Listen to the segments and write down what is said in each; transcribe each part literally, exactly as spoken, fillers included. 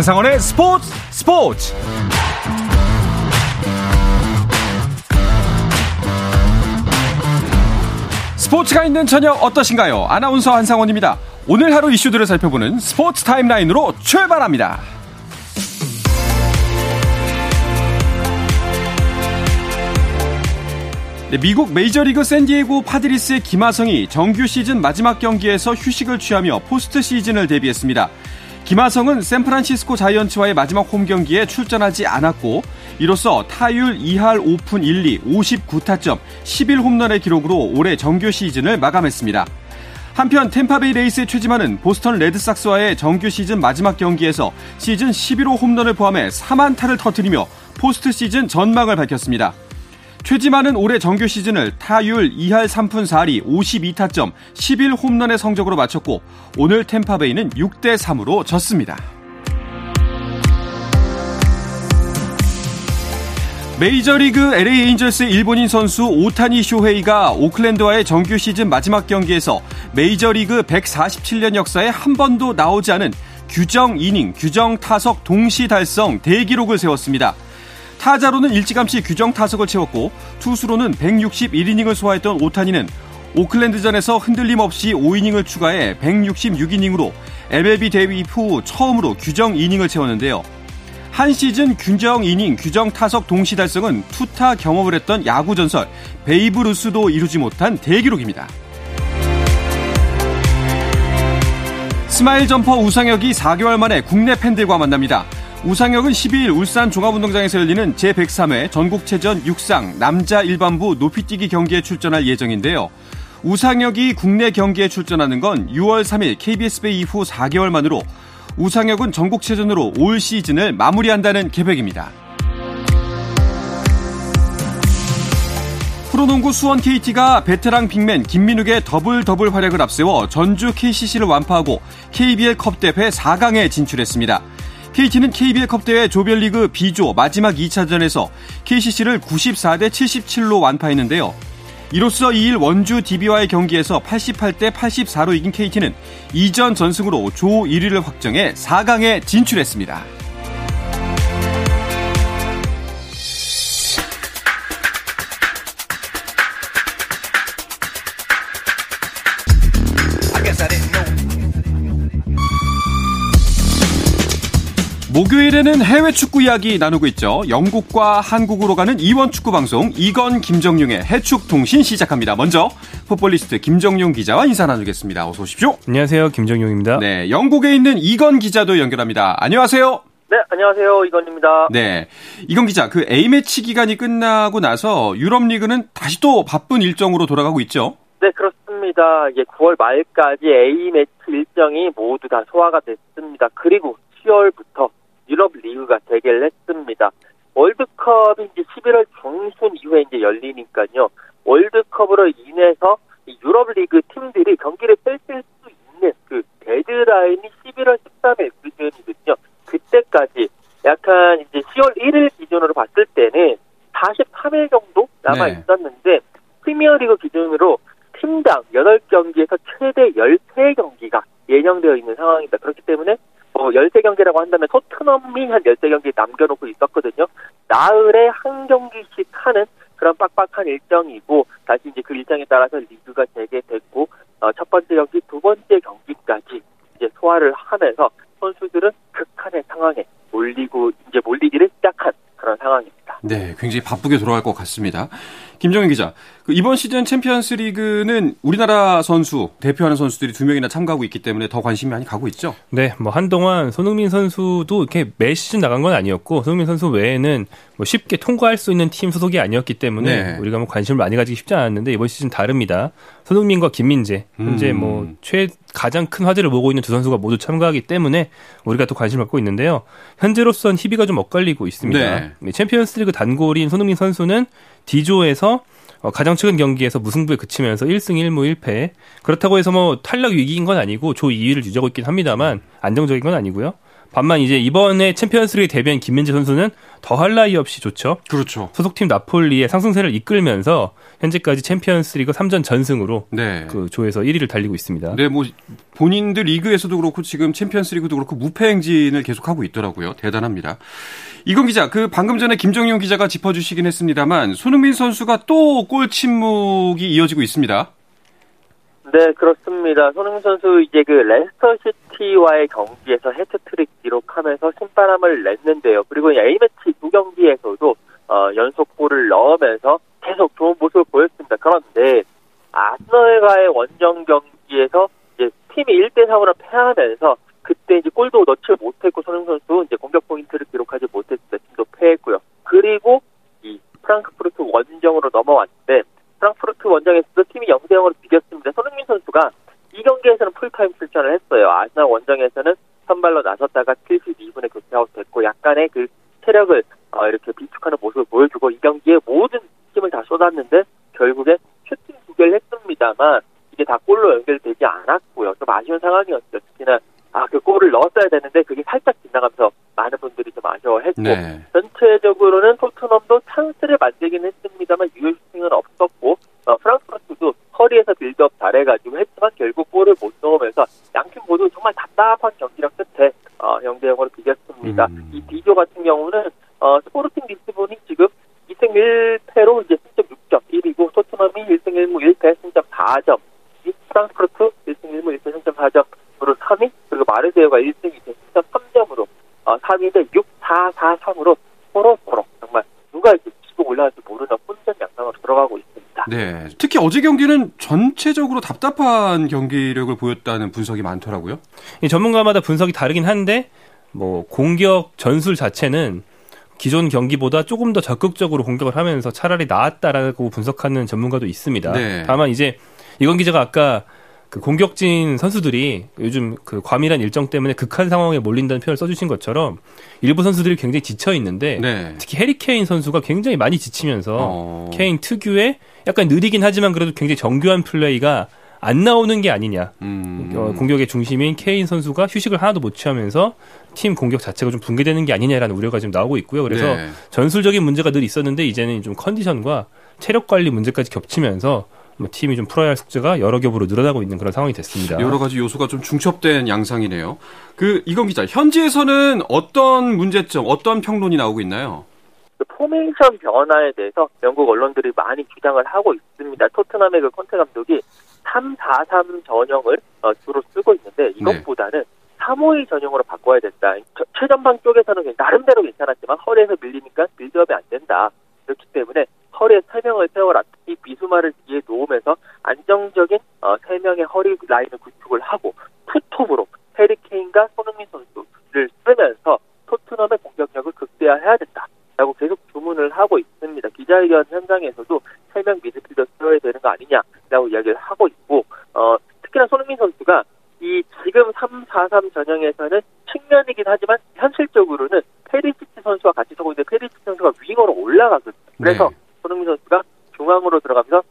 한상원의 스포츠 스포츠. 스포츠가 있는 저녁 어떠신가요? 아나운서 한상원입니다. 오늘 하루 이슈들을 살펴보는 스포츠 타임라인으로 출발합니다. 네, 미국 메이저리그 샌디에고 파드리스의 김하성이 정규 시즌 마지막 경기에서 휴식을 취하며 포스트 시즌을 대비했습니다. 김하성은 샌프란시스코 자이언츠와의 마지막 홈 경기에 출전하지 않았고, 이로써 타율 이 할 오 푼 일 리, 오십구 타점, 십일 홈런의 기록으로 올해 정규 시즌을 마감했습니다. 한편 템파베이 레이스의 최지만은 보스턴 레드삭스와의 정규 시즌 마지막 경기에서 시즌 십일 호 홈런을 포함해 사만 타를 터뜨리며 포스트 시즌 전망을 밝혔습니다. 최지만은 올해 정규 시즌을 타율 이 할 삼 푼 사 리, 오십이 타점, 십일 홈런의 성적으로 마쳤고, 오늘 템파베이는 육 대 삼으로 졌습니다. 메이저리그 엘에이 에인젤스 일본인 선수 오타니 쇼헤이가 오클랜드와의 정규 시즌 마지막 경기에서 메이저리그 백사십칠 년 역사에 한 번도 나오지 않은 규정 이닝, 규정 타석 동시 달성 대기록을 세웠습니다. 타자로는 일찌감치 규정 타석을 채웠고, 투수로는 백육십일 이닝을 소화했던 오타니는 오클랜드전에서 흔들림 없이 오 이닝을 추가해 백육십육 이닝으로 엠엘비 데뷔 후 처음으로 규정 이닝을 채웠는데요. 한 시즌 규정 이닝, 규정 타석 동시 달성은 투타 경험을 했던 야구 전설 베이브 루스도 이루지 못한 대기록입니다. 스마일 점퍼 우상혁이 사 개월 만에 국내 팬들과 만납니다. 우상혁은 십이 일 울산 종합운동장에서 열리는 제백삼 회 전국체전 육상 남자 일반부 높이뛰기 경기에 출전할 예정인데요. 우상혁이 국내 경기에 출전하는 건 유월 삼 일 케이비에스 데이 이후 사 개월 만으로, 우상혁은 전국체전으로 올 시즌을 마무리한다는 계획입니다. 프로농구 수원 케이티가 베테랑 빅맨 김민욱의 더블 더블 활약을 앞세워 전주 케이씨씨를 완파하고 케이비엘 컵 대회 사 강에 진출했습니다. 케이티는 케이비엘 컵대회 조별리그 B조 마지막 이 차전에서 케이씨씨를 구십사 대 칠십칠로 완파했는데요. 이로써 이 일 원주 디비와의 경기에서 팔십팔 대 팔십사로 이긴 케이티는 이 전 전승으로 조 일 위를 확정해 사 강에 진출했습니다. 목요일에는 해외 축구 이야기 나누고 있죠. 영국과 한국으로 가는 이원 축구 방송, 이건 김정용의 해축 통신 시작합니다. 먼저 풋볼리스트 김정용 기자와 인사 나누겠습니다. 어서 오십시오. 안녕하세요, 김정용입니다. 네, 영국에 있는 이건 기자도 연결합니다. 안녕하세요. 네, 안녕하세요, 이건입니다. 네, 이건 기자, 그 A 매치 기간이 끝나고 나서 유럽 리그는 다시 또 바쁜 일정으로 돌아가고 있죠. 네, 그렇습니다. 이게 구월 말까지 A 매치 일정이 모두 다 소화가 됐습니다. 그리고 시월부터 유럽 리그가 재개를 했습니다. 월드컵이 이제 십일월 중순 이후에 이제 열리니까요. 월드컵으로 인해서 유럽 리그 팀들이 경기를 펼칠 수 있는 그 데드라인이 십일월 십삼 일 기준이거든요. 그때까지 약한 이제 시월 일 일 기준으로 봤을 때는 사십삼 일 정도 남아 있었는데, 네. 프리미어리그 기준으로 팀당 여덟 경기에서 최대 열세 경기가 예정되어 있는 상황입니다. 그렇기 때문에 뭐 열세 경기라고 한다면 토트넘이 한 열세 경기 남겨놓고 있었거든요. 나흘에 한 경기씩 하는 그런 빡빡한 일정이고, 다시 이제 그 일정에 따라서 리그가 재개됐고, 어, 첫 번째 경기, 두 번째 경기까지 이제 소화를 하면서 선수들은 극한의 상황에 몰리고 이제 몰리기를 시작한 그런 상황입니다. 네, 굉장히 바쁘게 돌아갈 것 같습니다. 김정현 기자, 그 이번 시즌 챔피언스리그는 우리나라 선수 대표하는 선수들이 두 명이나 참가하고 있기 때문에 더 관심이 많이 가고 있죠. 네, 뭐 한동안 손흥민 선수도 이렇게 매 시즌 나간 건 아니었고, 손흥민 선수 외에는 뭐 쉽게 통과할 수 있는 팀 소속이 아니었기 때문에, 네. 우리가 뭐 관심을 많이 가지기 쉽지 않았는데 이번 시즌 다릅니다. 손흥민과 김민재, 현재 음. 뭐 최 가장 큰 화제를 모으고 있는 두 선수가 모두 참가하기 때문에 우리가 또 관심을 갖고 있는데요. 현재로선 희비가 좀 엇갈리고 있습니다. 네. 챔피언스리그 단골인 손흥민 선수는 D조에서 가장 최근 경기에서 무승부에 그치면서 일 승 일 무 일 패. 그렇다고 해서 뭐 탈락 위기인 건 아니고 조 이 위를 유지하고 있긴 합니다만 안정적인 건 아니고요. 반면 이제 이번에 챔피언스리그 데뷔한 김민재 선수는 더할 나위 없이 좋죠. 그렇죠. 소속팀 나폴리의 상승세를 이끌면서 현재까지 챔피언스리그 삼 전 전승으로 네. 그 조에서 일 위를 달리고 있습니다. 네, 뭐 본인들 리그에서도 그렇고 지금 챔피언스리그도 그렇고 무패 행진을 계속하고 있더라고요. 대단합니다. 이건 기자, 그 방금 전에 김정용 기자가 짚어주시긴 했습니다만 손흥민 선수가 또 골 침묵이 이어지고 있습니다. 네, 그렇습니다. 손흥민 선수 이제 그 레스터 시티와의 경기에서 해트트릭 기록하면서 신바람을 냈는데요. 그리고 A매치 두 경기에서도 어, 연속골을 넣으면서 계속 좋은 모습을 보였습니다. 그런데 아스널과의 원정 경기에서 이제 팀이 일 대 삼으로 패하면서 그때 이제 골도 넣지 못했고 손흥민 선수 이제 공격 포인트를 기록하지 못했습니다. 팀도 패했고요. 그리고 이 프랑크푸르트 원정으로 넘어왔는데 프랑크푸르트 원정에서도 팀이 영 대 영으로 비겼습니다. 손흥민 선수가 이 경기에서는 풀타임 출전을 했어요. 아스널 원정에서는 선발로 나섰다가 칠십이 분에 교체아웃 됐고 약간의 그 체력을 어, 이렇게 비축하는 모습을 보여주고 이 경기에 모든 힘을 다 쏟았는데 결국에 슈팅 두 개를 했습니다만 이게 다 골로 연결되지 않았고요. 좀 아쉬운 상황이었어요. 특히나 아, 그 골을 넣었어야 되는데 그게 살짝 지나가면서 많은 분들이 좀 아쉬워했고 네. 전체적으로는 토트넘도 찬스를 만들긴 했습니다만 유효 슈팅은 없었고 어, 프랑크푸르트도 허리에서 빌드업 잘해가지고 했지만 결국 골을 못 넣으면서 양팀 모두 정말 답답한 경기력 끝에 어, 영 대 영으로 비겼습니다. 음. 이 비교 같은 경우는 어, 스포르팅 리스본이 지금 이 승 일 패로 이제 삼 점 육 점 일이고 토트넘이 일 승 일 무 일 패 삼 점 사 점 프랑크푸르트 일 승 일 무 일 패 삼 점 사 점 으로 삼 위 그리고 마르세유가 일 승 이 패 삼 점 삼 점으로 어, 삼 위인데 육 사 사 삼으로 서로 서로 정말 누가 이제 치고 올라갈지 모르는 혼전 양상으로 들어가고 있습니다. 네, 특히 어제 경기는 전체적으로 답답한 경기력을 보였다는 분석이 많더라고요. 이 전문가마다 분석이 다르긴 한데 뭐 공격 전술 자체는 기존 경기보다 조금 더 적극적으로 공격을 하면서 차라리 나았다라고 분석하는 전문가도 있습니다. 네. 다만 이제 이건 기자가 아까 그 공격진 선수들이 요즘 그 과밀한 일정 때문에 극한 상황에 몰린다는 표현을 써주신 것처럼 일부 선수들이 굉장히 지쳐 있는데 네. 특히 해리 케인 선수가 굉장히 많이 지치면서 어... 케인 특유의 약간 느리긴 하지만 그래도 굉장히 정교한 플레이가 안 나오는 게 아니냐. 음... 어, 공격의 중심인 케인 선수가 휴식을 하나도 못 취하면서 팀 공격 자체가 좀 붕괴되는 게 아니냐라는 우려가 지금 나오고 있고요. 그래서 네. 전술적인 문제가 늘 있었는데 이제는 좀 컨디션과 체력 관리 문제까지 겹치면서 팀이 좀 풀어야 할 숙제가 여러 겹으로 늘어나고 있는 그런 상황이 됐습니다. 여러 가지 요소가 좀 중첩된 양상이네요. 그 이건 기자, 현지에서는 어떤 문제점, 어떤 평론이 나오고 있나요? 그 포메이션 변화에 대해서 영국 언론들이 많이 주장을 하고 있습니다. 토트넘의 그 콘테 감독이 삼 사 삼 전형을 어, 주로 쓰고 있는데 이것보다는 네. 삼 오 이 전형으로 바꿔야 된다. 저, 최전방 쪽에서는 나름대로 괜찮았지만 허리에서 밀리니까 빌드업이 안 된다. 그렇기 때문에 허리에 세 명을 세워라. 이 미수마를 뒤에 놓으면서 안정적인 어, 세 명의 허리 라인을 구축을 하고 투톱으로 해리 케인과 손흥민 선수를 쓰면서 토트넘의 공격력을 극대화해야 된다라고 계속 주문을 하고 있습니다. 기자회견 현장에서도 세 명 미드필더 쓰여야 되는 거 아니냐라고 이야기를 하고 있고 어, 특히나 손흥민 선수가 이 지금 삼 사 삼 전형에서는 측면이긴 하지만 현실적으로는 페리티치 선수와 같이 서고 있는데 페리티치 선수가 윙어로 올라가거든요. 그래서 네. 손흥민 선수가 중앙으로 들어가면서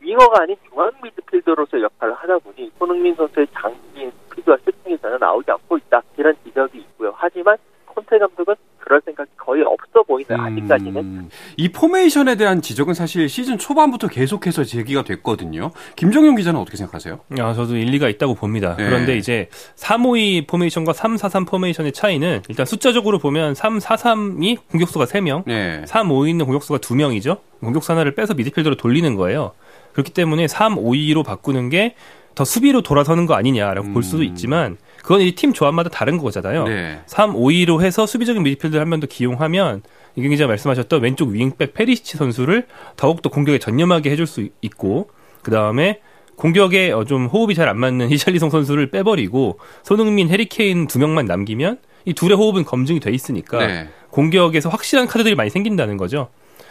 윙어가 아닌 중앙 미드필더로서의 역할을 하다 보니 손흥민 선수의 장기인 스피드와 슈팅에서는 나오지 않고 있다. 이런 지적이 있고요. 하지만 콘테 감독은 그럴 생각이 거의 없어 보이는 음... 아직까지는. 이 포메이션에 대한 지적은 사실 시즌 초반부터 계속해서 제기가 됐거든요. 김정용 기자는 어떻게 생각하세요? 아, 저도 일리가 있다고 봅니다. 네. 그런데 이제 삼 오 이 포메이션과 삼 사 삼 포메이션의 차이는 일단 숫자적으로 보면 삼 사 삼이 공격수가 세 명, 네. 삼 오 이는 공격수가 두 명이죠. 공격수 하나를 빼서 미드필더로 돌리는 거예요. 그렇기 때문에 삼 오 이로 바꾸는 게 더 수비로 돌아서는 거 아니냐라고 음... 볼 수도 있지만 그건 이 팀 조합마다 다른 거잖아요. 네. 삼 오 이로 해서 수비적인 미드필더를 한 명 더 기용하면 이경 기자 말씀하셨던 왼쪽 윙백 페리시치 선수를 더욱더 공격에 전념하게 해줄 수 있고 그다음에 공격에 좀 호흡이 잘 안 맞는 히샬리송 선수를 빼버리고 손흥민, 해리케인 두 명만 남기면 이 둘의 호흡은 검증이 돼 있으니까 네. 공격에서 확실한 카드들이 많이 생긴다는 거죠.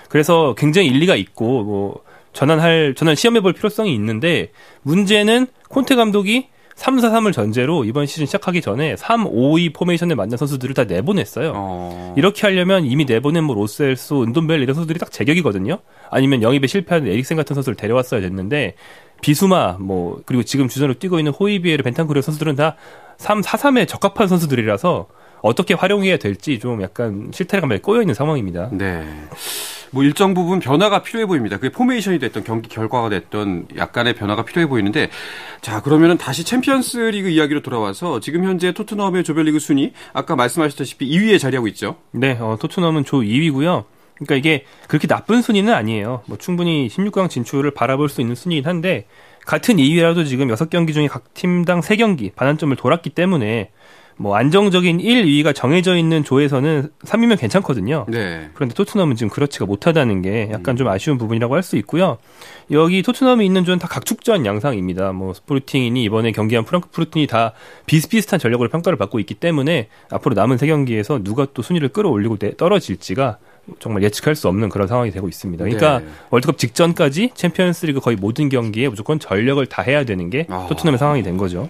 그래서 굉장히 일리가 있고 뭐 전환할 전환 시험해볼 필요성이 있는데 문제는 콘테 감독이 삼 사 삼을 전제로 이번 시즌 시작하기 전에 삼 오 이 포메이션에 맞는 선수들을 다 내보냈어요. 어... 이렇게 하려면 이미 내보낸 뭐 로셀스, 은돔벨 이런 선수들이 딱 제격이거든요. 아니면 영입에 실패하는 에릭센 같은 선수를 데려왔어야 됐는데 비수마 뭐 그리고 지금 주전으로 뛰고 있는 호이비에르, 벤탄쿠르 선수들은 다 삼 사 삼에 적합한 선수들이라서 어떻게 활용해야 될지 좀 약간 실타래가 많이 꼬여 있는 상황입니다. 네. 뭐 일정 부분 변화가 필요해 보입니다. 그게 포메이션이 됐던 경기 결과가 됐던 약간의 변화가 필요해 보이는데, 자 그러면은 다시 챔피언스리그 이야기로 돌아와서 지금 현재 토트넘의 조별리그 순위 아까 말씀하셨다시피 이 위에 자리하고 있죠. 네, 어, 토트넘은 조 이 위고요. 그러니까 이게 그렇게 나쁜 순위는 아니에요. 뭐 충분히 십육 강 진출을 바라볼 수 있는 순위긴 한데 같은 이 위라도 지금 여섯 경기 중에 각 팀당 세 경기 반환점을 돌았기 때문에. 뭐 안정적인 일, 이 위가 정해져 있는 조에서는 삼 위면 괜찮거든요. 네. 그런데 토트넘은 지금 그렇지가 못하다는 게 약간 좀 아쉬운 부분이라고 할 수 있고요. 여기 토트넘이 있는 조는 다 각축전 양상입니다. 뭐 스포르팅이니 이번에 경기한 프랑크푸르트니 다 비슷비슷한 전력으로 평가를 받고 있기 때문에 앞으로 남은 세 경기에서 누가 또 순위를 끌어올리고 떨어질지가 정말 예측할 수 없는 그런 상황이 되고 있습니다. 그러니까 네. 월드컵 직전까지 챔피언스리그 거의 모든 경기에 무조건 전력을 다 해야 되는 게 아. 토트넘의 상황이 된 거죠.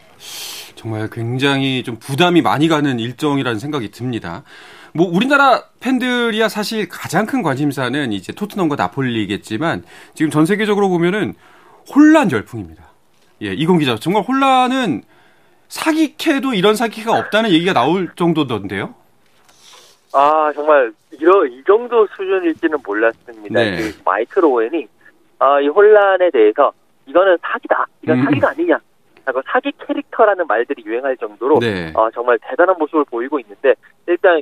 정말 굉장히 좀 부담이 많이 가는 일정이라는 생각이 듭니다. 뭐 우리나라 팬들이야 사실 가장 큰 관심사는 이제 토트넘과 나폴리겠지만 지금 전 세계적으로 보면은 혼란 열풍입니다. 예, 이건 기자 정말 혼란은 사기캐도 이런 사기캐가 없다는 얘기가 나올 정도던데요. 아 정말 이런 이 정도 수준일지는 몰랐습니다. 네. 그 마이클 오웬이 아, 이 혼란에 대해서 이거는 사기다, 이건 음. 사기가 아니냐. 사기 캐릭터라는 말들이 유행할 정도로 네. 어, 정말 대단한 모습을 보이고 있는데 일단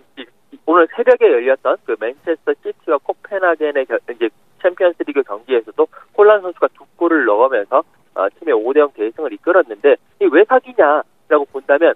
오늘 새벽에 열렸던 그 맨체스터 시티와 코펜하겐의 겨, 이제 챔피언스리그 경기에서도 혼란 선수가 두 골을 넣으면서 어, 팀의 오 대 영 대승을 이끌었는데 이게 왜 사기냐라고 본다면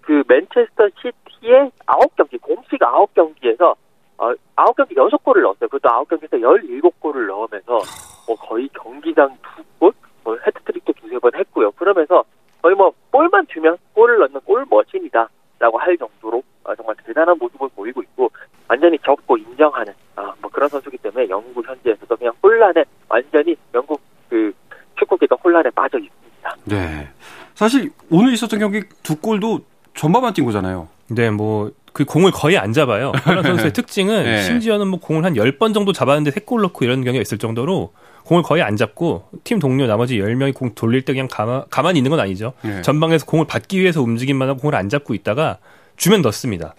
그 맨체스터 시티의 아홉 경기 공식 아홉 경기에서 어, 아홉 경기 여섯 골을 넣었어요. 그것도 아홉 경기에서 열일곱 골을 넣으면서 뭐 거의 경기당 두 골? 뭐 헤트트릭도 두세 번 했고요. 그러면서 거의 뭐 볼만 주면 골을 넣는 골머신이다라고 할 정도로 정말 대단한 모습을 보이고 있고 완전히 겪고 인정하는 아, 뭐 그런 선수기 때문에 영국 현지에서도 그냥 혼란에 완전히 영국 그 축구계가 혼란에 빠져 있습니다. 네, 사실 오늘 있었던 경기 두 골도 전반만 뛴 거잖아요. 네, 뭐. 그 공을 거의 안 잡아요. 혼란 선수의 특징은 네. 심지어는 뭐 공을 한 열 번 정도 잡았는데 세 골 넣고 이런 경우가 있을 정도로 공을 거의 안 잡고 팀 동료 나머지 열 명이 공 돌릴 때 그냥 가마, 가만히 있는 건 아니죠. 네. 전방에서 공을 받기 위해서 움직임만 하고 공을 안 잡고 있다가 주면 넣습니다.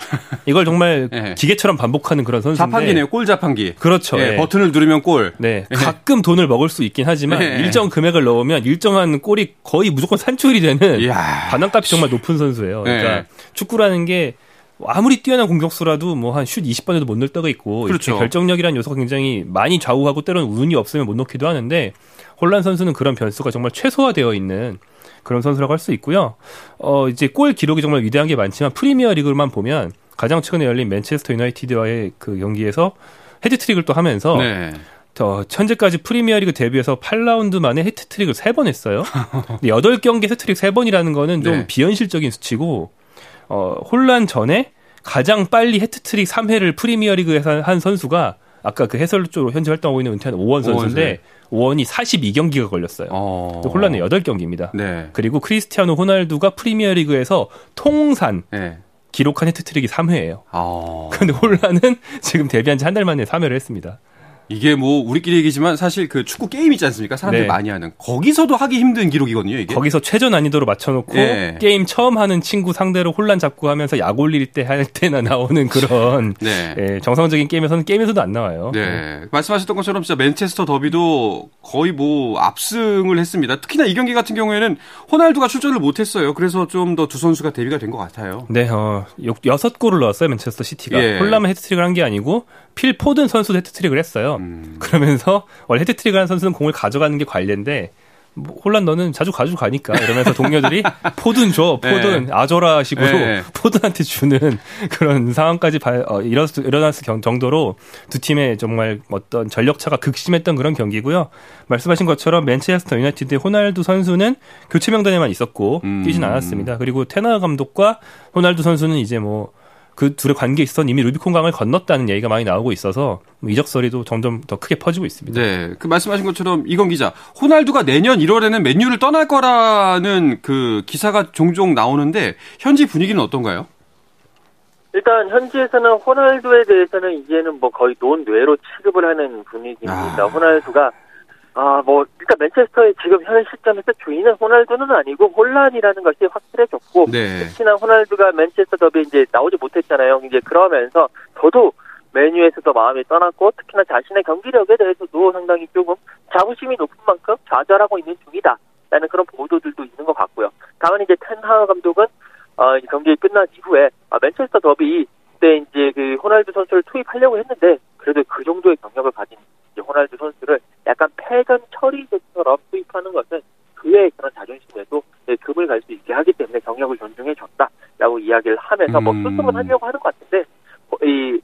이걸 정말 네. 기계처럼 반복하는 그런 선수인데. 자판기네요. 골 자판기. 그렇죠. 네. 네. 버튼을 누르면 골. 네. 가끔 돈을 먹을 수 있긴 하지만 네. 일정 금액을 넣으면 일정한 골이 거의 무조건 산출이 되는 이야. 반환값이 정말 높은 선수예요. 그러니까 네. 축구라는 게 아무리 뛰어난 공격수라도 뭐 한 슛 이십 번에도 못 넣을 때가 있고 그렇죠. 결정력이라는 요소가 굉장히 많이 좌우하고 때로는 운이 없으면 못 넣기도 하는데 혼란 선수는 그런 변수가 정말 최소화되어 있는 그런 선수라고 할 수 있고요. 어 이제 골 기록이 정말 위대한 게 많지만 프리미어 리그만 보면 가장 최근에 열린 맨체스터 유나이티드와의 그 경기에서 헤드트릭을 또 하면서 네. 저 현재까지 프리미어리그 데뷔해서 팔 라운드 만에 헤드트릭을 세 번 했어요. 근데 여덟 경기 헤드트릭 세 번이라는 거는 좀 네. 비현실적인 수치고 어, 혼란 전에 가장 빨리 해트트릭 삼 회를 프리미어리그에서 한 선수가 아까 그 해설로 쪽으로 현재 활동하고 있는 은퇴한 오원 선수인데 오원이 사십이 경기가 걸렸어요. 어... 혼란은 여덟 경기입니다. 네. 그리고 크리스티아누 호날두가 프리미어리그에서 통산 네. 기록한 해트트릭이 삼 회예요. 어... 그런데 혼란은 지금 데뷔한 지 한 달 만에 삼 회를 했습니다. 이게 뭐 우리끼리 얘기지만 사실 그 축구 게임 있지 않습니까? 사람들이 네. 많이 하는. 거기서도 하기 힘든 기록이거든요. 이게. 거기서 최저 난이도로 맞춰놓고 네. 게임 처음 하는 친구 상대로 혼란 잡고 하면서 약 올릴 때 할 때나 나오는 그런 네. 예, 정상적인 게임에서는 게임에서도 안 나와요. 네. 네. 말씀하셨던 것처럼 진짜 맨체스터 더비도 거의 뭐 압승을 했습니다. 특히나 이 경기 같은 경우에는 호날두가 출전을 못했어요. 그래서 좀 더 두 선수가 데뷔가 된 것 같아요. 네. 어, 여섯 골을 넣었어요. 맨체스터 시티가. 예. 혼란만 헤드트릭을 한 게 아니고 필 포든 선수도 헤드트릭을 했어요. 음. 그러면서 원래 헤드트릭을 하는 선수는 공을 가져가는 게 관례인데 뭐, 혼란 너는 자주 가져가니까 이러면서 동료들이 포든 줘, 포든 네. 아줘라 식으로 네. 포든한테 주는 그런 상황까지 어, 일어났을 정도로 두 팀의 정말 어떤 전력차가 극심했던 그런 경기고요. 말씀하신 것처럼 맨체스터 유나이티드의 호날두 선수는 교체 명단에만 있었고 음. 뛰진 않았습니다. 그리고 테나 감독과 호날두 선수는 이제 뭐 그 둘의 관계에 있어서는 이미 루비콘 강을 건넜다는 얘기가 많이 나오고 있어서 이적설이도 점점 더 크게 퍼지고 있습니다. 네, 그 말씀하신 것처럼 이건 기자, 호날두가 내년 일월에는 맨유를 떠날 거라는 그 기사가 종종 나오는데 현지 분위기는 어떤가요? 일단 현지에서는 호날두에 대해서는 이제는 뭐 거의 논뇌로 취급을 하는 분위기입니다. 아... 호날두가 아, 뭐 일단 맨체스터의 지금 현 시점에서 주인은 호날두는 아니고 혼란이라는 것이 확실해졌고, 네. 특히나 호날두가 맨체스터 더비 이제 나오지 못했잖아요. 이제 그러면서 저도 메뉴에서도 마음이 떠났고, 특히나 자신의 경기력에 대해서도 상당히 조금 자부심이 높은 만큼 좌절하고 있는 중이다라는 그런 보도들도 있는 것 같고요. 다만 이제 텐하 감독은 어, 경기 끝난 이후에 아, 맨체스터 더비 때 이제 그 호날두 선수를 투입하려고 했는데 그래도 그 정도의 경력을 가진 호날두 선수를 약간 패전 처리제처럼 투입하는 것은 그의 그런 자존심에도 금을 갈 수 있게 하기 때문에 경력을 존중해줬다라고 이야기를 하면서 음. 뭐 수긍은 하려고 하는 것 같은데 이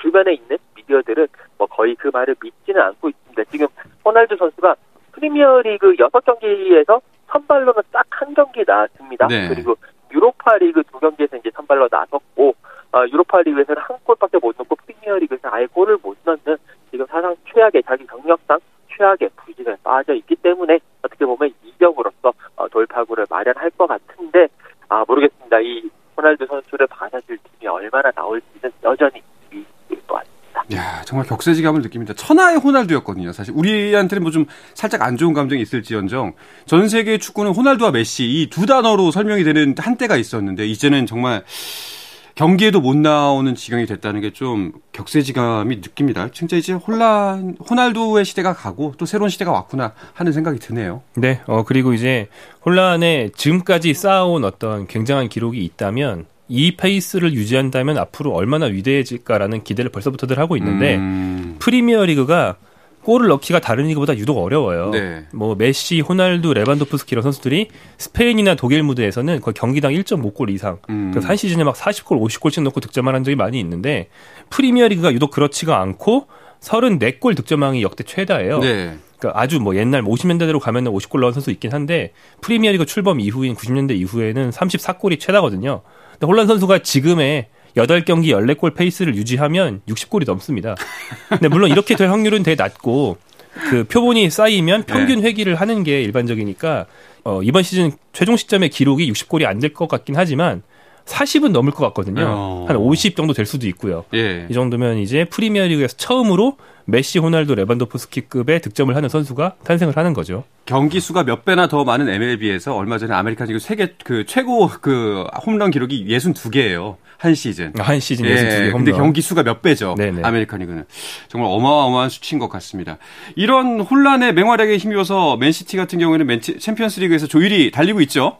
주변에 있는 미디어들은 뭐 거의 그 말을 믿지는 않고 있습니다. 지금 호날두 선수가 프리미어리그 여섯 경기에서 선발로는 딱 한 경기 나왔습니다. 네. 그리고 유로파리그 두 경기에서 이제 선발로 나섰고, 어, 유로파리그에서는 한 골밖에 못 넣고 프리미어리그에서는 아예 골을 못 넣는 지금 사상 최악의, 자기 경력상 최악의 부진에 빠져 있기 때문에 어떻게 보면 이적으로서 어, 돌파구를 마련할 것 같은데, 아 모르겠습니다. 이 호날두 선수를 받아줄 팀이 얼마나 나올지는 여전히 미일 것 같습니다. 야, 정말 격세지감을 느낍니다. 천하의 호날두였거든요. 사실 우리한테는 뭐 좀 살짝 안 좋은 감정이 있을지언정 전 세계 축구는 호날두와 메시 이 두 단어로 설명이 되는 한때가 있었는데 이제는 정말 경기에도 못 나오는 지경이 됐다는 게 좀 격세지감이 느낍니다. 진짜 이제 혼란, 호날두의 시대가 가고 또 새로운 시대가 왔구나 하는 생각이 드네요. 네, 어, 그리고 이제 혼란에 지금까지 쌓아온 어떤 굉장한 기록이 있다면 이 페이스를 유지한다면 앞으로 얼마나 위대해질까라는 기대를 벌써부터들 하고 있는데 음... 프리미어 리그가 골을 넣기가 다른 리그보다 유독 어려워요. 네. 뭐 메시, 호날두, 레반도프스키 이런 선수들이 스페인이나 독일 무대에서는 거의 경기당 일 점 오 골 이상, 음. 그래서 한 시즌에 막 사십 골, 오십 골씩 넣고 득점한 적이 많이 있는데 프리미어리그가 유독 그렇지가 않고 삼십사 골 득점왕이 역대 최다예요. 네. 그러니까 아주 뭐 옛날 오십 년대대로 가면 오십 골 넣은 선수 있긴 한데 프리미어리그 출범 이후인 구십 년대 이후에는 삼십사 골이 최다거든요. 근데 혼란 선수가 지금의 여덟 경기 열네 골 페이스를 유지하면 육십 골이 넘습니다. 근데 물론 이렇게 될 확률은 되게 낮고 그 표본이 쌓이면 평균 회귀를 하는 게 일반적이니까 어, 이번 시즌 최종 시점의 기록이 육십 골이 안 될 것 같긴 하지만 사십은 넘을 것 같거든요. 어... 한 오십 정도 될 수도 있고요. 예. 이 정도면 이제 프리미어리그에서 처음으로 메시, 호날두, 레반도프스키급의 득점을 하는 선수가 탄생을 하는 거죠. 경기 수가 몇 배나 더 많은 엠엘비에서 얼마 전에 아메리칸 리그 세계 그 최고 그 홈런 기록이 예순두 개예요. 한 시즌. 한 시즌 예순두 개 홈런. 예, 근데 경기 수가 몇 배죠. 네네. 아메리칸 리그는. 정말 어마어마한 수치인 것 같습니다. 이런 혼란의 맹활약에 힘입어서 맨시티 같은 경우에는 맨치, 챔피언스 리그에서 조율이 달리고 있죠.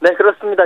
네, 그렇습니다.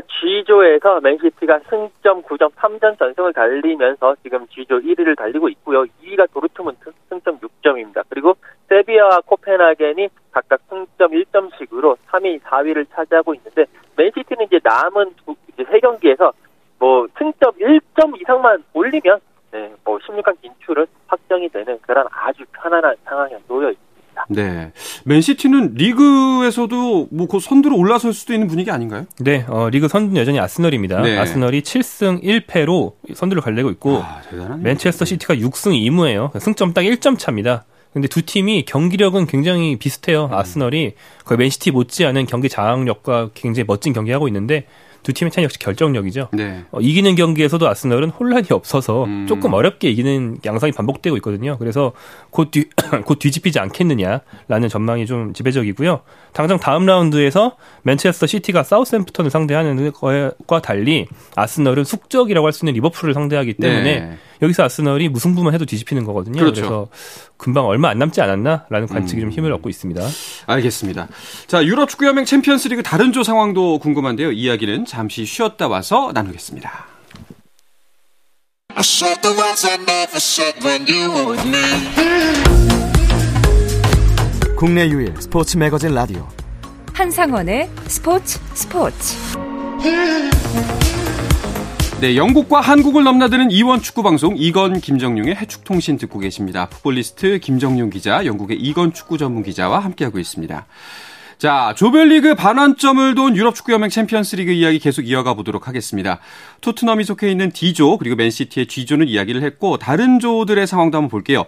G조에서 맨시티가 승점 구 점 삼 점 전승을 달리면서 지금 G조 일 위를 달리고 있고요. 이 위가 도르트문트 승점 육 점입니다. 그리고 세비야와 코펜하겐이 각각 승점 일 점씩으로 삼 위, 사 위를 차지하고 있는데 맨시티는 이제 남은 두, 이제 세 경기에서 뭐 승점 일 점 이상만 올리면 네, 뭐 십육 강 진출은 확정이 되는 그런 아주 편안한 상황에 놓여 있습니다. 네, 맨시티는 리그에서도 뭐 그 선두로 올라설 수도 있는 분위기 아닌가요? 네, 어, 리그 선두는 여전히 아스널입니다. 네. 아스널이 칠 승 일 패로 선두를 갈리고 있고, 아, 맨체스터 시티가 육 승 이 무예요. 승점 딱 일 점 차입니다. 근데 두 팀이 경기력은 굉장히 비슷해요. 음. 아스널이 거의 맨시티 못지않은 경기 장악력과 굉장히 멋진 경기하고 있는데 두 팀의 차이 역시 결정력이죠. 네. 어, 이기는 경기에서도 아스널은 혼란이 없어서 음. 조금 어렵게 이기는 양상이 반복되고 있거든요. 그래서 곧, 뒤, 곧 뒤집히지 않겠느냐라는 전망이 좀 지배적이고요. 당장 다음 라운드에서 맨체스터 시티가 사우스햄프턴을 상대하는 것과 달리 아스널은 숙적이라고 할 수 있는 리버풀을 상대하기 때문에 네. 여기서 아스널이 무승부만 해도 뒤집히는 거거든요. 그렇죠. 그래서 금방 얼마 안 남지 않았나라는 관측이 음. 좀 힘을 얻고 있습니다. 알겠습니다. 자, 유럽 축구연맹 챔피언스리그 다른 조 상황도 궁금한데요. 이야기는 잠시 쉬었다 와서 나누겠습니다. 국내 유일 스포츠 매거진 라디오 한상원의 스포츠 스포츠. 네, 영국과 한국을 넘나드는 이원 축구방송 이건 김정용의 해축통신 듣고 계십니다. 풋볼리스트 김정용 기자, 영국의 이건 축구 전문 기자와 함께하고 있습니다. 자, 조별리그 반환점을 돈 유럽 축구연맹 챔피언스리그 이야기 계속 이어가 보도록 하겠습니다. 토트넘이 속해 있는 D조, 그리고 맨시티의 G조는 이야기를 했고 다른 조들의 상황도 한번 볼게요.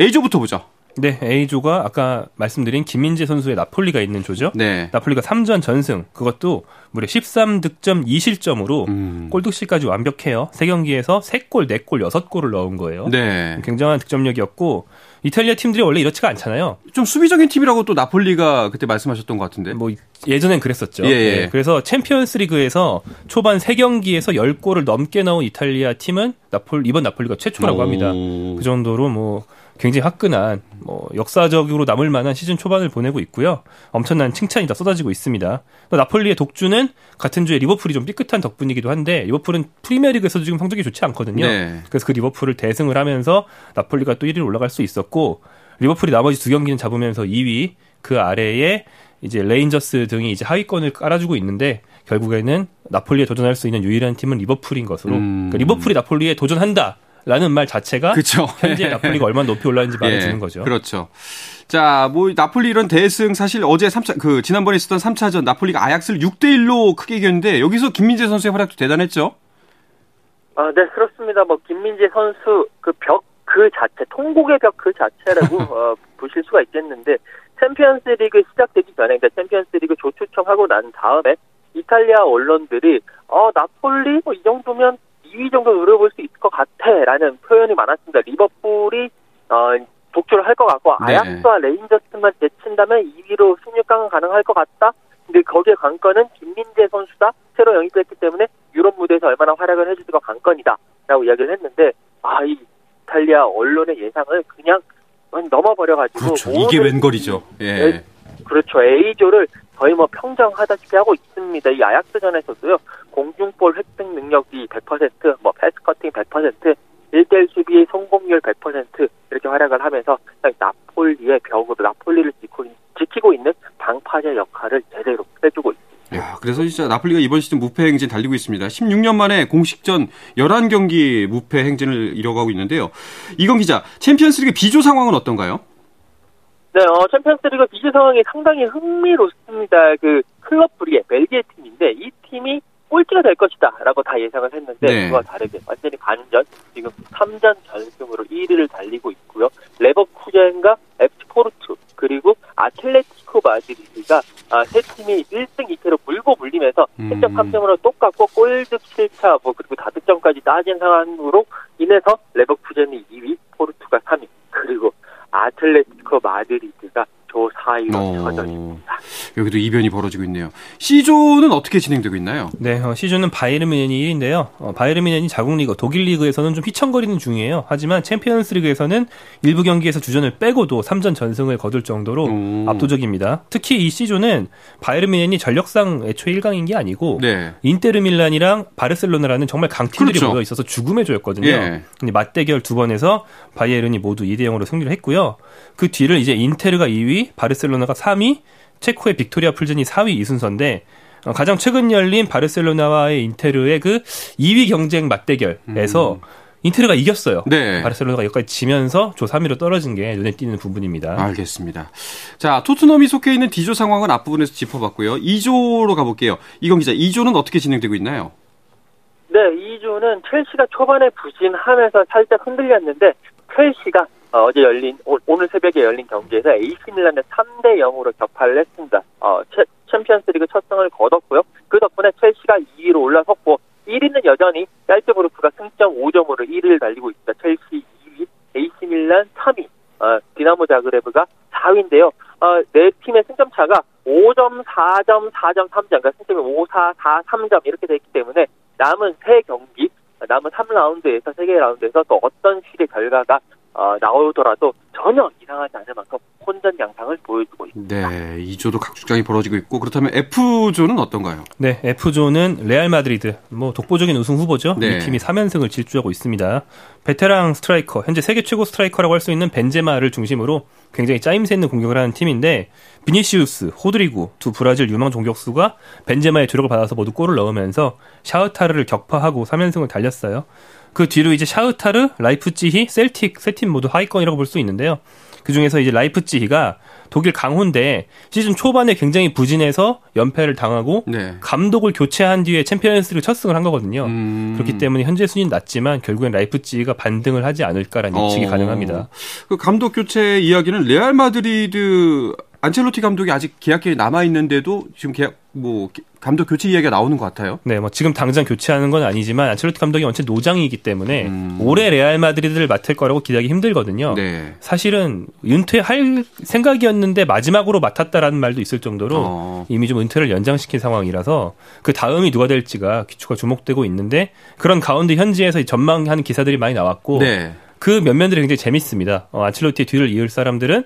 A조부터 보죠. 네, A조가 아까 말씀드린 김민재 선수의 나폴리가 있는 조죠. 네. 나폴리가 삼 전 전승, 그것도 무려 십삼 득점 이 실점으로 음. 골득실까지 완벽해요. 세 경기에서 세 골, 네 골, 여섯 골을 넣은 거예요. 네. 굉장한 득점력이었고 이탈리아 팀들이 원래 이렇지가 않잖아요. 좀 수비적인 팀이라고 또 나폴리가 그때 말씀하셨던 것 같은데. 뭐 예전엔 그랬었죠. 예, 예. 네. 그래서 챔피언스 리그에서 초반 세 경기에서 열 골을 넘게 넣은 이탈리아 팀은 나폴, 이번 나폴리가 최초라고 오. 합니다. 그 정도로 뭐 굉장히 화끈한 뭐 역사적으로 남을 만한 시즌 초반을 보내고 있고요. 엄청난 칭찬이 다 쏟아지고 있습니다. 또 나폴리의 독주는 같은 주에 리버풀이 좀 삐끗한 덕분이기도 한데 리버풀은 프리미어리그에서도 지금 성적이 좋지 않거든요. 네. 그래서 그 리버풀을 대승을 하면서 나폴리가 또 일 위로 올라갈 수 있었고 리버풀이 나머지 두 경기는 잡으면서 이 위 그 아래에 이제 레인저스 등이 이제 하위권을 깔아주고 있는데 결국에는 나폴리에 도전할 수 있는 유일한 팀은 리버풀인 것으로 음. 그러니까 리버풀이 나폴리에 도전한다. 라는 말 자체가 그쵸. 현재 나폴리가 얼마나 높이 올라왔는지 말해주는 예, 거죠. 그렇죠. 자, 뭐 나폴리 이런 대승 사실 어제 삼 차 그 지난번에 있었던 삼 차전 나폴리가 아약스를 육 대 일로 크게 이겼는데 여기서 김민재 선수의 활약도 대단했죠. 아, 네, 그렇습니다. 뭐 김민재 선수 그 벽 그 자체 통곡의 벽 그 자체라고 어, 보실 수가 있겠는데 챔피언스리그 시작되기 전에 그러니까 챔피언스리그 조추첨하고 난 다음에 이탈리아 언론들이 어 나폴리 뭐 이 정도면 이 위 정도 노려볼 수 있을 것 같아라는 표현이 많았습니다. 리버풀이 어, 독주를 할 것 같고 네. 아약스와 레인저스만 제친다면 이 위로 십육 강은 가능할 것 같다. 근데 거기에 관건은 김민재 선수다. 새로 영입했기 때문에 유럽 무대에서 얼마나 활약을 해줄지가 관건이다라고 이야기를 했는데 아, 이 이탈리아 언론의 예상을 그냥 넘어버려가지고 그렇죠. 이게 웬걸이죠. 예. 그렇죠. A조를 거의 뭐 평정하다시피 하고 있습니다. 이 아약스전에서도요. 공중볼 획득 능력이 백 퍼센트, 뭐 패스커팅 백 퍼센트, 일 대 일 수비의 성공률 백 퍼센트 이렇게 활약을 하면서 나폴리의 벽으로 나폴리를 지키고 있는 방파제 역할을 제대로 해주고 있습니다. 야, 그래서 진짜 나폴리가 이번 시즌 무패 행진 달리고 있습니다. 십육 년 만에 공식전 열한 경기 무패 행진을 이뤄가고 있는데요. 이건 기자, 챔피언스리그 B조 상황은 어떤가요? 네, 어, 챔피언스리그 B조 상황이 상당히 흥미롭습니다. 그 클럽 브리에 벨기에 팀인데 이 팀이 꼴찌가 될 것이다 라고 다 예상을 했는데 네. 그와 다르게 완전히 반전 지금 삼 전 전승으로 일 위를 달리고 있고요. 레버쿠젠과 에프씨 포르투 그리고 아틀레티코 마드리드가 아, 세 팀이 일 승 이 패로 물고 물리면서 일 점 삼 점으로 똑같고 골득 실차 뭐 그리고 다득점까지 따진 상황으로 인해서 레버쿠젠이 이 위, 포르투가 삼 위 그리고 아틀레티코 마드리드가 조 사 위로 처져집니다. 여기도 이변이 벌어지고 있네요. C조는 어떻게 진행되고 있나요? 네, 어, C조는 바이에른 뮌헨이 일 위인데요. 어, 바이에른 뮌헨이 자국 리그, 독일 리그에서는 좀 휘청거리는 중이에요. 하지만 챔피언스 리그에서는 일부 경기에서 주전을 빼고도 삼 전 전승을 거둘 정도로 오. 압도적입니다. 특히 이 C조는 바이에른 뮌헨이 전력상 애초에 일 강인 게 아니고 네. 인테르 밀란이랑 바르셀로나라는 정말 강팀들이 그렇죠. 모여 있어서 죽음의 조였거든요. 예. 근데 맞대결 두 번에서 바이에른이 모두 이 대 영으로 승리를 했고요. 그 뒤를 이제 인테르가 이 위, 바르셀로나가 삼 위, 체코의 빅토리아 풀젠이 사 위 이 순서인데 가장 최근 열린 바르셀로나와의 인테르의 그 이 위 경쟁 맞대결에서 음. 인테르가 이겼어요. 네. 바르셀로나가 여기까지 지면서 조 삼 위로 떨어진 게 눈에 띄는 부분입니다. 알겠습니다. 자, 토트넘이 속해 있는 D조 상황은 앞부분에서 짚어봤고요. 이 조로 가볼게요. 이건 기자, 이 조는 어떻게 진행되고 있나요? 네, 이 조는 첼시가 초반에 부진하면서 살짝 흔들렸는데 첼시가 어, 어제 열린, 오, 오늘 새벽에 열린 경기에서 에이씨 밀란에 삼 대 영으로 격파를 했습니다. 어, 채, 챔피언스 리그 첫 승을 거뒀고요. 그 덕분에 첼시가 이 위로 올라섰고, 일 위는 여전히 짤트 그룹프가 승점 오 점으로 일 위를 달리고 있습니다. 첼시 이 위, 에이씨 밀란 삼 위, 어, 디나모 자그레브가 사 위인데요. 어, 네 팀의 승점 차가 오 점, 사 점, 사 점, 삼 점, 그러니까 승점이 오, 사, 사, 삼 점 이렇게 됐기 때문에 남은 세 경기, 남은 삼 라운드에서, 세 개 라운드에서 또 어떤 식의 결과가 어, 나오더라도 전혀 이상하지 않을 만큼 혼전 양상을 보여주고 있습니다. 네, 이 조도 각축장이 벌어지고 있고 그렇다면 F조는 어떤가요? 네, F조는 레알 마드리드, 뭐 독보적인 우승 후보죠. 네. 이 팀이 삼 연승을 질주하고 있습니다. 베테랑 스트라이커, 현재 세계 최고 스트라이커라고 할 수 있는 벤제마를 중심으로 굉장히 짜임새 있는 공격을 하는 팀인데 비니시우스, 호드리구 두 브라질 유망 공격수가 벤제마의 조력을 받아서 모두 골을 넣으면서 샤흐타르를 격파하고 삼 연승을 달렸어요. 그 뒤로 이제 샤흐타르, 라이프치히, 셀틱 세 팀 모두 하위권이라고 볼 수 있는데요. 그중에서 이제 라이프치히가 독일 강호인데 시즌 초반에 굉장히 부진해서 연패를 당하고 네. 감독을 교체한 뒤에 챔피언스리그 첫 승을 한 거거든요. 음. 그렇기 때문에 현재 순위는 낮지만 결국엔 라이프치히가 반등을 하지 않을까라는 예측이 어. 가능합니다. 그 감독 교체 이야기는 레알 마드리드 안첼로티 감독이 아직 계약기간이 남아 있는데도 지금 계약 뭐 감독 교체 이야기가 나오는 것 같아요. 네, 뭐 지금 당장 교체하는 건 아니지만 안첼로티 감독이 원체 노장이기 때문에 음. 올해 레알 마드리드를 맡을 거라고 기대하기 힘들거든요. 네. 사실은 은퇴할 생각이었는데 마지막으로 맡았다라는 말도 있을 정도로 어. 이미 좀 은퇴를 연장시킨 상황이라서 그 다음이 누가 될지가 기초가 주목되고 있는데 그런 가운데 현지에서 전망하는 기사들이 많이 나왔고 네. 그 면면들이 굉장히 재밌습니다. 어, 안첼로티의 뒤를 이을 사람들은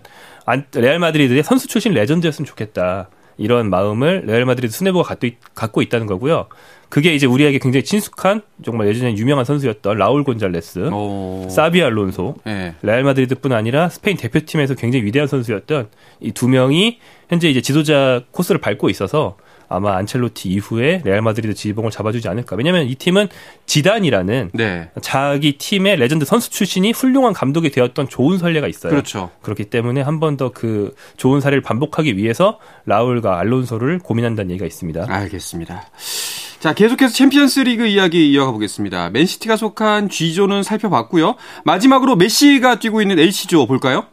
레알 마드리드의 선수 출신 레전드였으면 좋겠다. 이런 마음을 레알 마드리드 수뇌부가 갖고 있다는 거고요. 그게 이제 우리에게 굉장히 친숙한 정말 예전에 유명한 선수였던 라울 곤잘레스, 오. 사비 알론소, 네. 레알 마드리드뿐 아니라 스페인 대표팀에서 굉장히 위대한 선수였던 이 두 명이 현재 이제 지도자 코스를 밟고 있어서 아마 안첼로티 이후에 레알 마드리드 지휘봉을 잡아주지 않을까. 왜냐하면 이 팀은 지단이라는 네. 자기 팀의 레전드 선수 출신이 훌륭한 감독이 되었던 좋은 선례가 있어요. 그렇죠. 그렇기 때문에 한 번 더 그 좋은 사례를 반복하기 위해서 라울과 알론소를 고민한다는 얘기가 있습니다. 알겠습니다. 자, 계속해서 챔피언스 리그 이야기 이어가 보겠습니다. 맨시티가 속한 G조는 살펴봤고요. 마지막으로 메시가 뛰고 있는 H조 볼까요?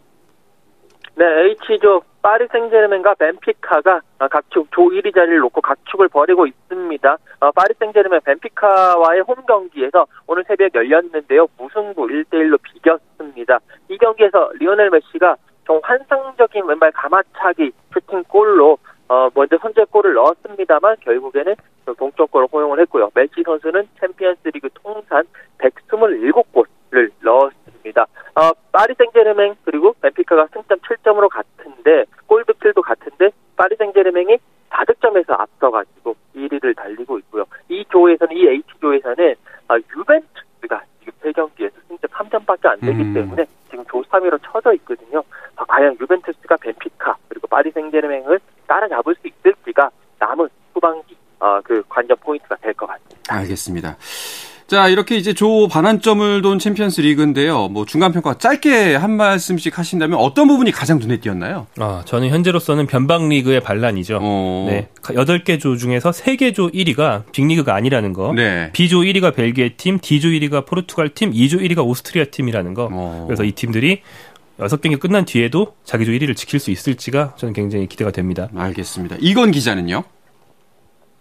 네, H조 파리 생제르맹과 벤피카가 각축 조 일 위 자리를 놓고 각축을 벌이고 있습니다. 어, 파리 생제르맹 벤피카와의 홈 경기에서 오늘 새벽 열렸는데요. 무승부 일 대 일로 비겼습니다. 이 경기에서 리오넬 메시가 좀 환상적인 왼발 가마차기 슈팅골로 어, 먼저 선제골을 넣었습니다만 결국에는 동점골을 허용을 했고요. 메시 선수는 챔피언스리그 통산 백이십칠 골을 넣었습니다. 어, 파리 생제르맹 그리고 벤피카가 승점 칠 점으로 같은데 골득실도 같은데 파리 생제르맹이 사 득점에서 앞서가지고 일 위를 달리고 있고요. 이 조에서는 이 H조에서는 어, 유벤투스가 지금 세 경기에서 승점 삼 점밖에 안 되기 음. 때문에 지금 조 삼 위로 쳐져 있거든요. 어, 과연 유벤투스가 벤피카 그리고 파리 생제르맹을 따라잡을 수 있을지가 남은 후반기 어, 그 관전 포인트가 될 것 같습니다. 알겠습니다. 자, 이렇게 이제 조 반환점을 돈 챔피언스 리그인데요. 뭐 중간평가 짧게 한 말씀씩 하신다면 어떤 부분이 가장 눈에 띄었나요? 아, 저는 현재로서는 변방 리그의 반란이죠. 어... 네. 여덟 개 조 중에서 세 개 조 일 위가 빅리그가 아니라는 거. 네. B조 일 위가 벨기에 팀, D조 일 위가 포르투갈 팀, E조 일 위가 오스트리아 팀이라는 거. 어... 그래서 이 팀들이 여섯 경기 끝난 뒤에도 자기 조 일 위를 지킬 수 있을지가 저는 굉장히 기대가 됩니다. 알겠습니다. 이건 기자는요?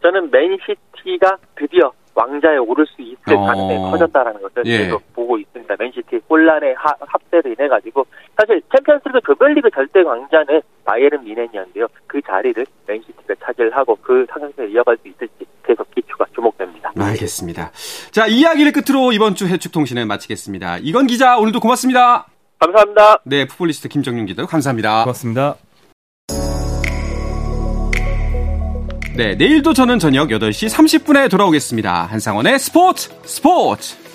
저는 맨시티가 드디어 왕좌에 오를 수 있을 어... 가능성이 커졌다라는 것을 예. 계속 보고 있습니다. 맨시티 혼란의 하, 합세로 인해 가지고 사실 챔피언스리그 조별리그 절대 왕좌는 바이에른 미넨이었는데요. 그 자리를 맨시티가 차지를 하고 그 상승세를 이어갈 수 있을지 계속 기추가 주목됩니다. 알겠습니다. 자, 이야기를 끝으로 이번 주 해축통신을 마치겠습니다. 이건 기자 오늘도 고맙습니다. 감사합니다. 네, 풋볼리스트 김정용 기자 감사합니다. 고맙습니다. 네, 내일도 저는 저녁 여덟 시 삼십 분에 돌아오겠습니다. 한상원의 스포츠 스포츠!